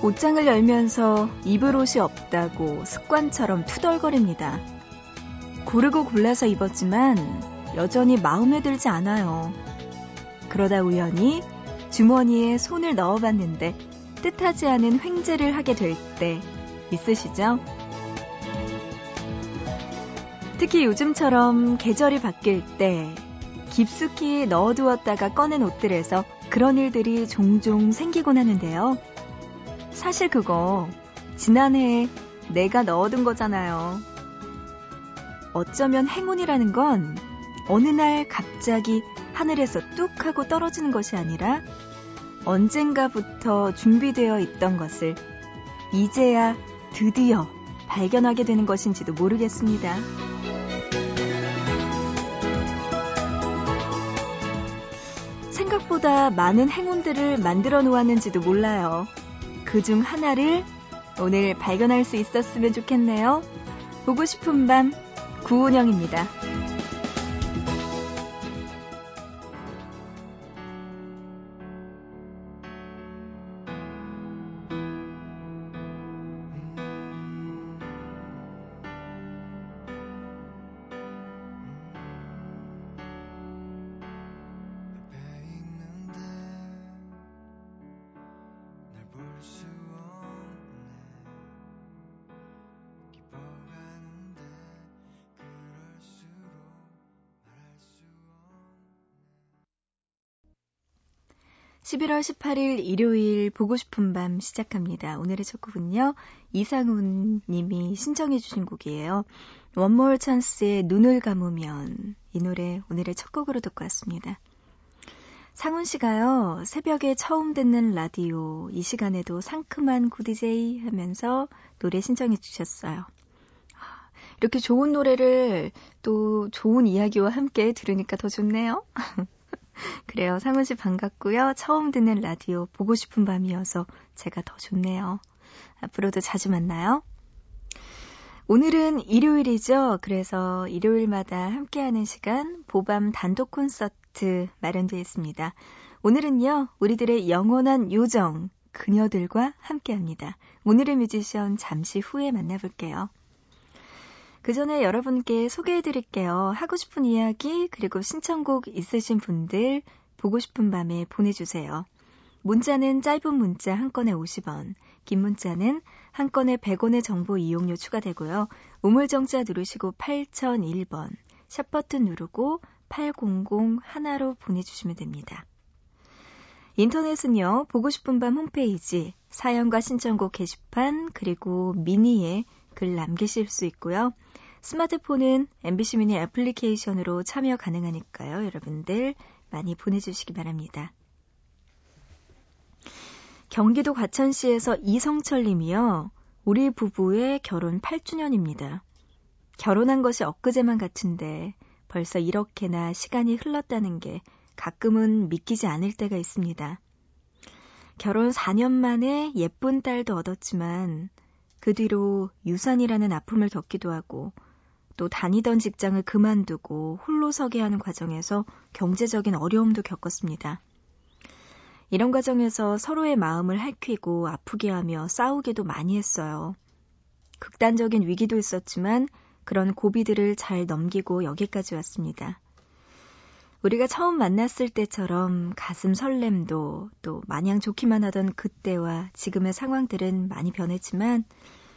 옷장을 열면서 입을 옷이 없다고 습관처럼 투덜거립니다. 고르고 골라서 입었지만 여전히 마음에 들지 않아요. 그러다 우연히 주머니에 손을 넣어봤는데 뜻하지 않은 횡재를 하게 될 때 있으시죠? 특히 요즘처럼 계절이 바뀔 때 깊숙이 넣어두었다가 꺼낸 옷들에서 그런 일들이 종종 생기곤 하는데요. 사실 그거 지난해에 내가 넣어둔 거잖아요. 어쩌면 행운이라는 건 어느 날 갑자기 하늘에서 뚝 하고 떨어지는 것이 아니라 언젠가부터 준비되어 있던 것을 이제야 드디어 발견하게 되는 것인지도 모르겠습니다. 생각보다 많은 행운들을 만들어 놓았는지도 몰라요. 그중 하나를 오늘 발견할 수 있었으면 좋겠네요. 보고 싶은 밤, 구은영입니다. 11월 18일 일요일 보고 싶은 밤 시작합니다. 오늘의 첫 곡은요. 이상훈 님이 신청해 주신 곡이에요. 원몰 찬스의 눈을 감으면, 이 노래 오늘의 첫 곡으로 듣고 왔습니다. 상훈 씨가요. 새벽에 처음 듣는 라디오 이 시간에도 상큼한 구디제이 하면서 노래 신청해 주셨어요. 이렇게 좋은 노래를 또 좋은 이야기와 함께 들으니까 더 좋네요. 그래요. 상훈 씨 반갑고요. 처음 듣는 라디오 보고 싶은 밤이어서 제가 더 좋네요. 앞으로도 자주 만나요. 오늘은 일요일이죠. 그래서 일요일마다 함께하는 시간 보밤 단독 콘서트 마련되어 있습니다. 오늘은요. 우리들의 영원한 요정 그녀들과 함께합니다. 오늘의 뮤지션 잠시 후에 만나볼게요. 그 전에 여러분께 소개해드릴게요. 하고 싶은 이야기 그리고 신청곡 있으신 분들 보고 싶은 밤에 보내주세요. 문자는 짧은 문자 한 건에 50원, 긴 문자는 한 건에 100원의 정보 이용료 추가되고요. 우물정자 누르시고 8001번, 샵버튼 누르고 8001로 보내주시면 됩니다. 인터넷은요. 보고 싶은 밤 홈페이지, 사연과 신청곡 게시판 그리고 미니에 글 남기실 수 있고요. 스마트폰은 MBC 미니 애플리케이션으로 참여 가능하니까요. 여러분들 많이 보내주시기 바랍니다. 경기도 과천시에서 이성철 님이요. 우리 부부의 결혼 8주년입니다. 결혼한 것이 엊그제만 같은데 벌써 이렇게나 시간이 흘렀다는 게 가끔은 믿기지 않을 때가 있습니다. 결혼 4년 만에 예쁜 딸도 얻었지만 그 뒤로 유산이라는 아픔을 겪기도 하고 또 다니던 직장을 그만두고 홀로 서게 하는 과정에서 경제적인 어려움도 겪었습니다. 이런 과정에서 서로의 마음을 핥히고 아프게 하며 싸우기도 많이 했어요. 극단적인 위기도 있었지만 그런 고비들을 잘 넘기고 여기까지 왔습니다. 우리가 처음 만났을 때처럼 가슴 설렘도 또 마냥 좋기만 하던 그때와 지금의 상황들은 많이 변했지만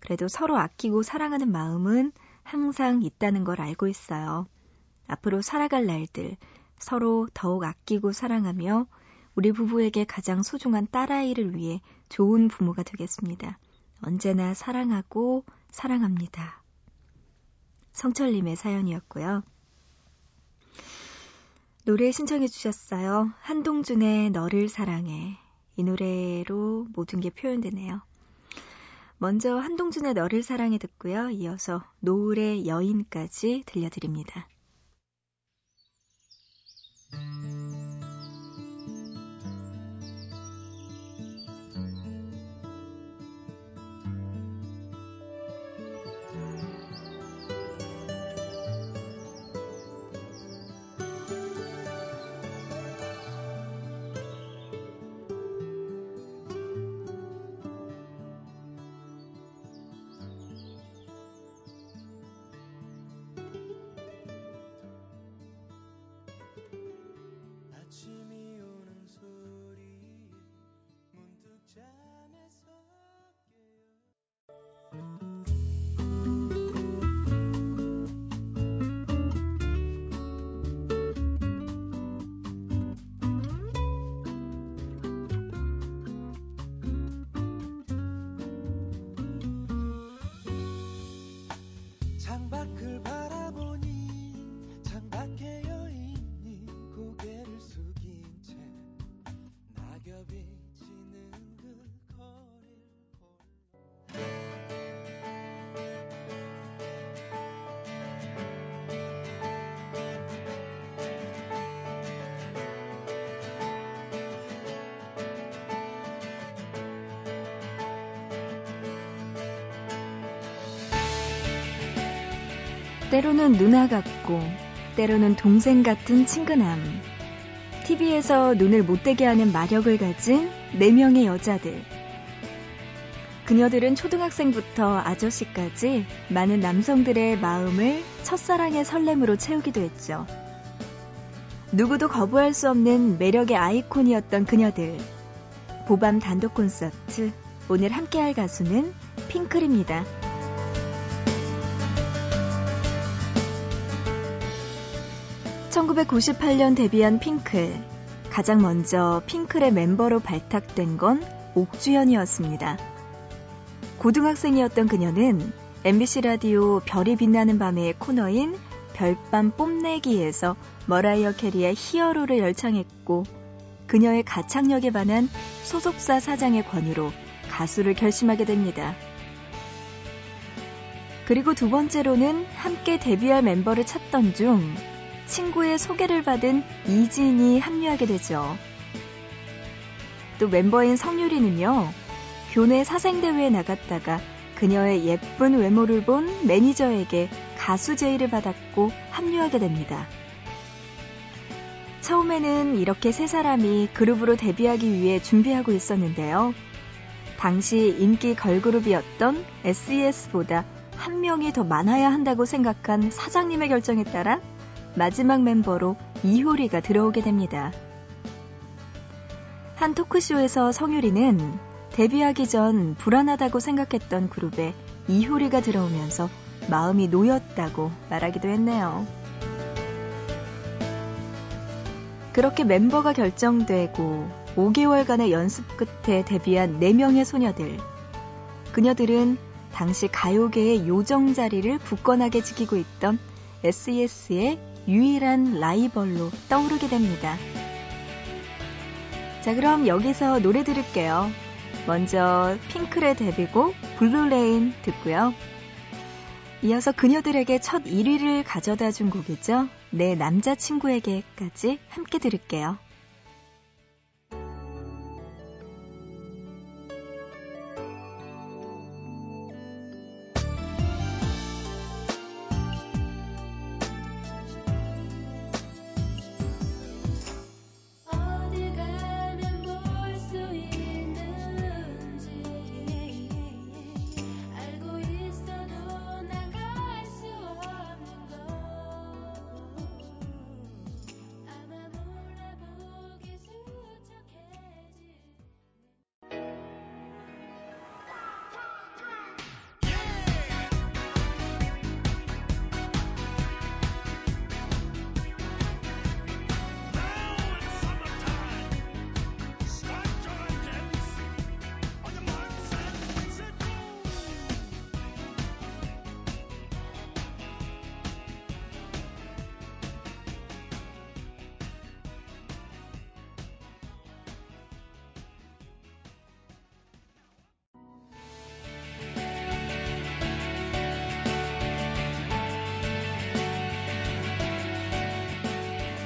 그래도 서로 아끼고 사랑하는 마음은 항상 있다는 걸 알고 있어요. 앞으로 살아갈 날들 서로 더욱 아끼고 사랑하며 우리 부부에게 가장 소중한 딸아이를 위해 좋은 부모가 되겠습니다. 언제나 사랑하고 사랑합니다. 성철님의 사연이었고요. 노래 신청해 주셨어요. 한동준의 너를 사랑해. 이 노래로 모든 게 표현되네요. 먼저 한동준의 너를 사랑해 듣고요. 이어서 노을의 여인까지 들려드립니다. 때로는 누나 같고 때로는 동생 같은 친근함. TV에서 눈을 못되게 하는 마력을 가진 4명의 여자들. 그녀들은 초등학생부터 아저씨까지 많은 남성들의 마음을 첫사랑의 설렘으로 채우기도 했죠. 누구도 거부할 수 없는 매력의 아이콘이었던 그녀들. 보밤 단독 콘서트. 오늘 함께할 가수는 핑클입니다. (1998년) 데뷔한 핑클. 가장 먼저 핑클의 멤버로 발탁된 건 옥주현이었습니다. 고등학생이었던 그녀는 MBC 라디오 별이 빛나는 밤의 코너인 별밤 뽐내기에서 머라이어 캐리의 히어로를 열창했고, 그녀의 가창력에 반한 소속사 사장의 권유로 가수를 결심하게 됩니다. 그리고 두 번째로는 함께 데뷔할 멤버를 찾던 중 친구의 소개를 받은 이진이 합류하게 되죠. 또 멤버인 성유리는요, 교내 사생대회에 나갔다가 그녀의 예쁜 외모를 본 매니저에게 가수 제의를 받았고 합류하게 됩니다. 처음에는 이렇게 세 사람이 그룹으로 데뷔하기 위해 준비하고 있었는데요. 당시 인기 걸그룹이었던 SES보다 1명이 더 많아야 한다고 생각한 사장님의 결정에 따라 마지막 멤버로 이효리가 들어오게 됩니다. 한 토크쇼에서 성유리는 데뷔하기 전 불안하다고 생각했던 그룹에 이효리가 들어오면서 마음이 놓였다고 말하기도 했네요. 그렇게 멤버가 결정되고 5개월간의 연습 끝에 데뷔한 4명의 소녀들. 그녀들은 당시 가요계의 요정 자리를 굳건하게 지키고 있던 SES의 유일한 라이벌로 떠오르게 됩니다. 자, 그럼 여기서 노래 들을게요. 먼저 핑클의 데뷔곡 블루레인 듣고요. 이어서 그녀들에게 첫 1위를 가져다 준 곡이죠. 내 남자친구에게까지 함께 들을게요.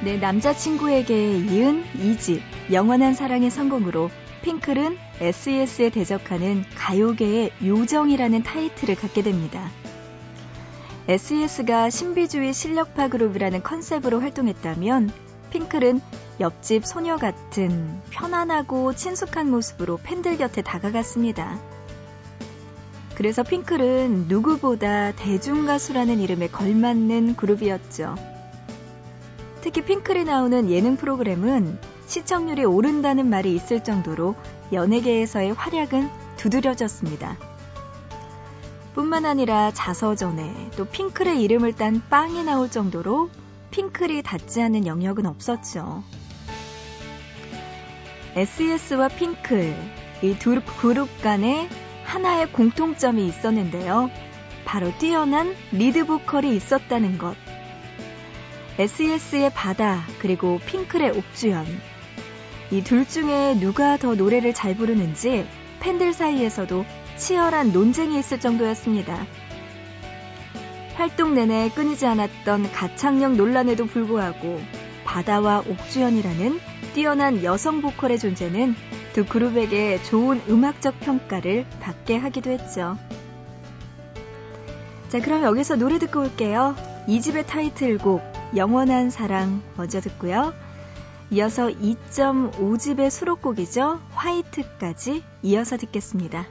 내 남자친구에게 이은 2집 영원한 사랑의 성공으로 핑클은 SES에 대적하는 가요계의 요정이라는 타이틀을 갖게 됩니다. SES가 신비주의 실력파 그룹이라는 컨셉으로 활동했다면 핑클은 옆집 소녀 같은 편안하고 친숙한 모습으로 팬들 곁에 다가갔습니다. 그래서 핑클은 누구보다 대중가수라는 이름에 걸맞는 그룹이었죠. 특히 핑클이 나오는 예능 프로그램은 시청률이 오른다는 말이 있을 정도로 연예계에서의 활약은 두드려졌습니다. 뿐만 아니라 자서전에 또 핑클의 이름을 딴 빵이 나올 정도로 핑클이 닿지 않는 영역은 없었죠. SES와 핑클, 이 두 그룹 간에 하나의 공통점이 있었는데요. 바로 뛰어난 리드 보컬이 있었다는 것. SES의 바다, 그리고 핑클의 옥주현. 이 둘 중에 누가 더 노래를 잘 부르는지 팬들 사이에서도 치열한 논쟁이 있을 정도였습니다. 활동 내내 끊이지 않았던 가창력 논란에도 불구하고 바다와 옥주현이라는 뛰어난 여성 보컬의 존재는 두 그룹에게 좋은 음악적 평가를 받게 하기도 했죠. 자, 그럼 여기서 노래 듣고 올게요. 2집의 타이틀곡 영원한 사랑 먼저 듣고요. 이어서 2.5집의 수록곡이죠. 화이트까지 이어서 듣겠습니다.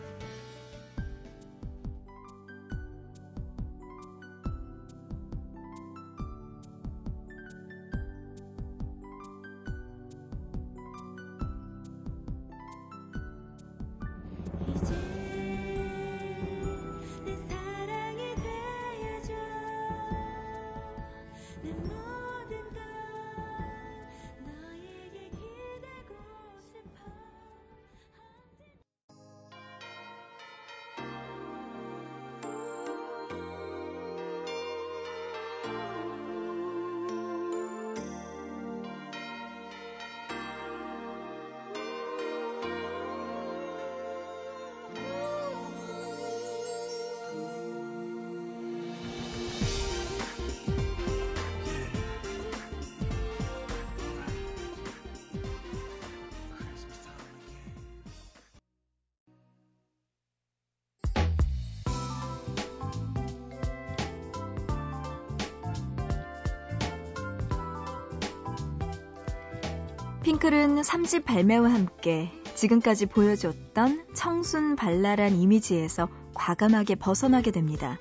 핑클은 3집 발매와 함께 지금까지 보여줬던 청순 발랄한 이미지에서 과감하게 벗어나게 됩니다.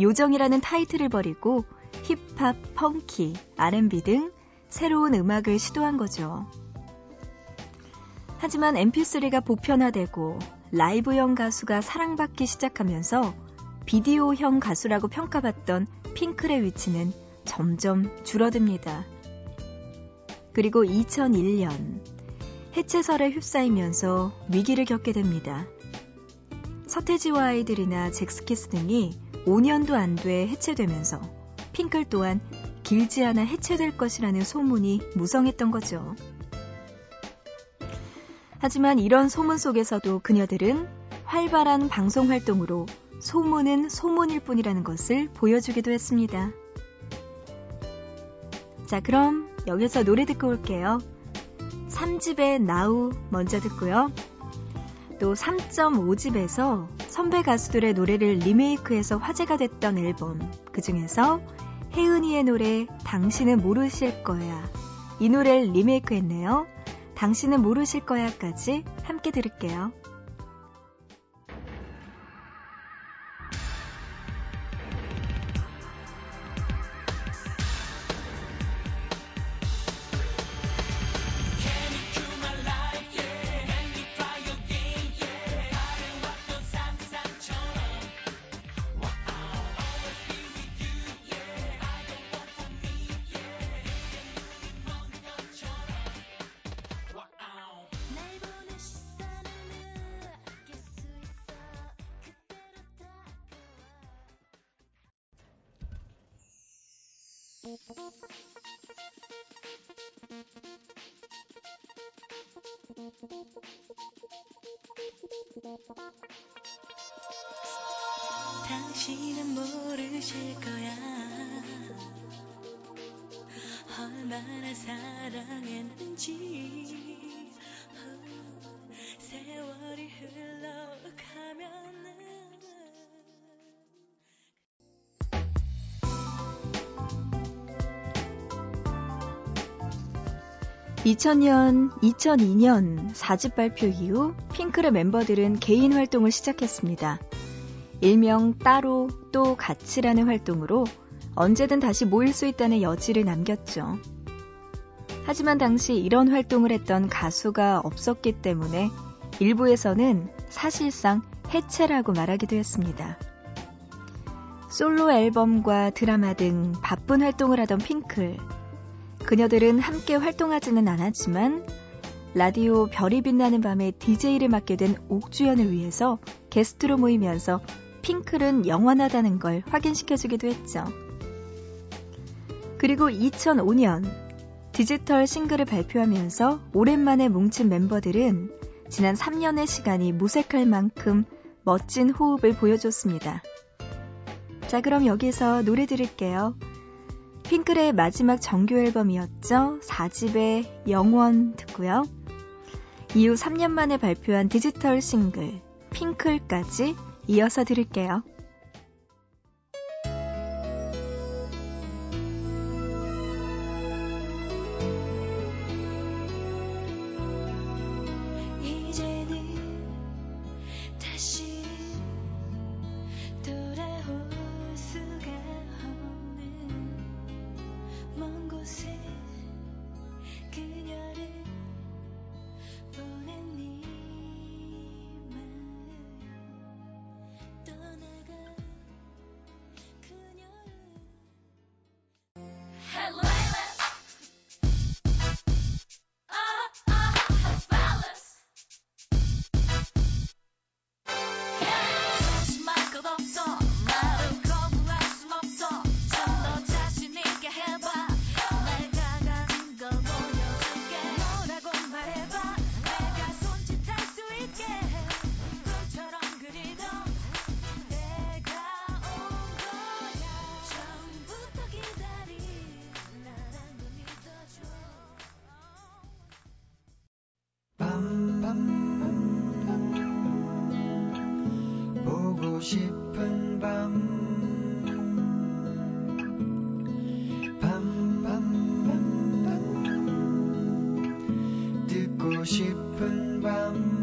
요정이라는 타이틀을 버리고 힙합, 펑키, R&B 등 새로운 음악을 시도한 거죠. 하지만 MP3가 보편화되고 라이브형 가수가 사랑받기 시작하면서 비디오형 가수라고 평가받던 핑클의 위치는 점점 줄어듭니다. 그리고 2001년 해체설에 휩싸이면서 위기를 겪게 됩니다. 서태지와 아이들이나 잭스키스 등이 5년도 안 돼 해체되면서 핑클 또한 길지 않아 해체될 것이라는 소문이 무성했던 거죠. 하지만 이런 소문 속에서도 그녀들은 활발한 방송 활동으로 소문은 소문일 뿐이라는 것을 보여주기도 했습니다. 자, 그럼 여기서 노래 듣고 올게요. 3집의 나우 먼저 듣고요. 또 3.5집에서 선배 가수들의 노래를 리메이크해서 화제가 됐던 앨범, 그 중에서 혜은이의 노래 당신은 모르실 거야, 이 노래를 리메이크했네요. 당신은 모르실 거야까지 함께 들을게요. 당신은 모르실 거야 얼마나 사랑했는지 세월이 흘러가면은 (2002년) 4집 발표 이후 핑클의 멤버들은 개인 활동을 시작했습니다. 일명 따로 또 같이라는 활동으로 언제든 다시 모일 수 있다는 여지를 남겼죠. 하지만 당시 이런 활동을 했던 가수가 없었기 때문에 일부에서는 사실상 해체라고 말하기도 했습니다. 솔로 앨범과 드라마 등 바쁜 활동을 하던 핑클. 그녀들은 함께 활동하지는 않았지만 라디오 별이 빛나는 밤에 DJ를 맡게 된 옥주현을 위해서 게스트로 모이면서 핑클은 영원하다는 걸 확인시켜주기도 했죠. 그리고 2005년 디지털 싱글을 발표하면서 오랜만에 뭉친 멤버들은 지난 3년의 시간이 무색할 만큼 멋진 호흡을 보여줬습니다. 자, 그럼 여기서 노래 들을게요. 핑클의 마지막 정규 앨범이었죠. 4집의 영원 듣고요. 이후 3년 만에 발표한 디지털 싱글 핑클까지 이어서 들을게요. 보고 싶은 밤 듣고 싶은 밤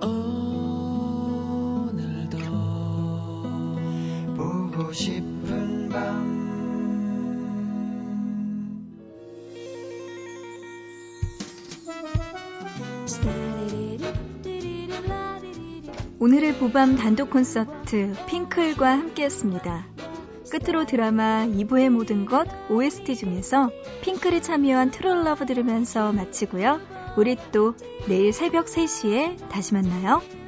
오늘도 보고 싶은 밤 오늘의 보밤 단독 콘서트 핑클과 함께했습니다. 끝으로 드라마 이브의 모든 것 OST 중에서 핑클이 참여한 트롤 러브 들으면서 마치고요. 우리 또 내일 새벽 3시에 다시 만나요.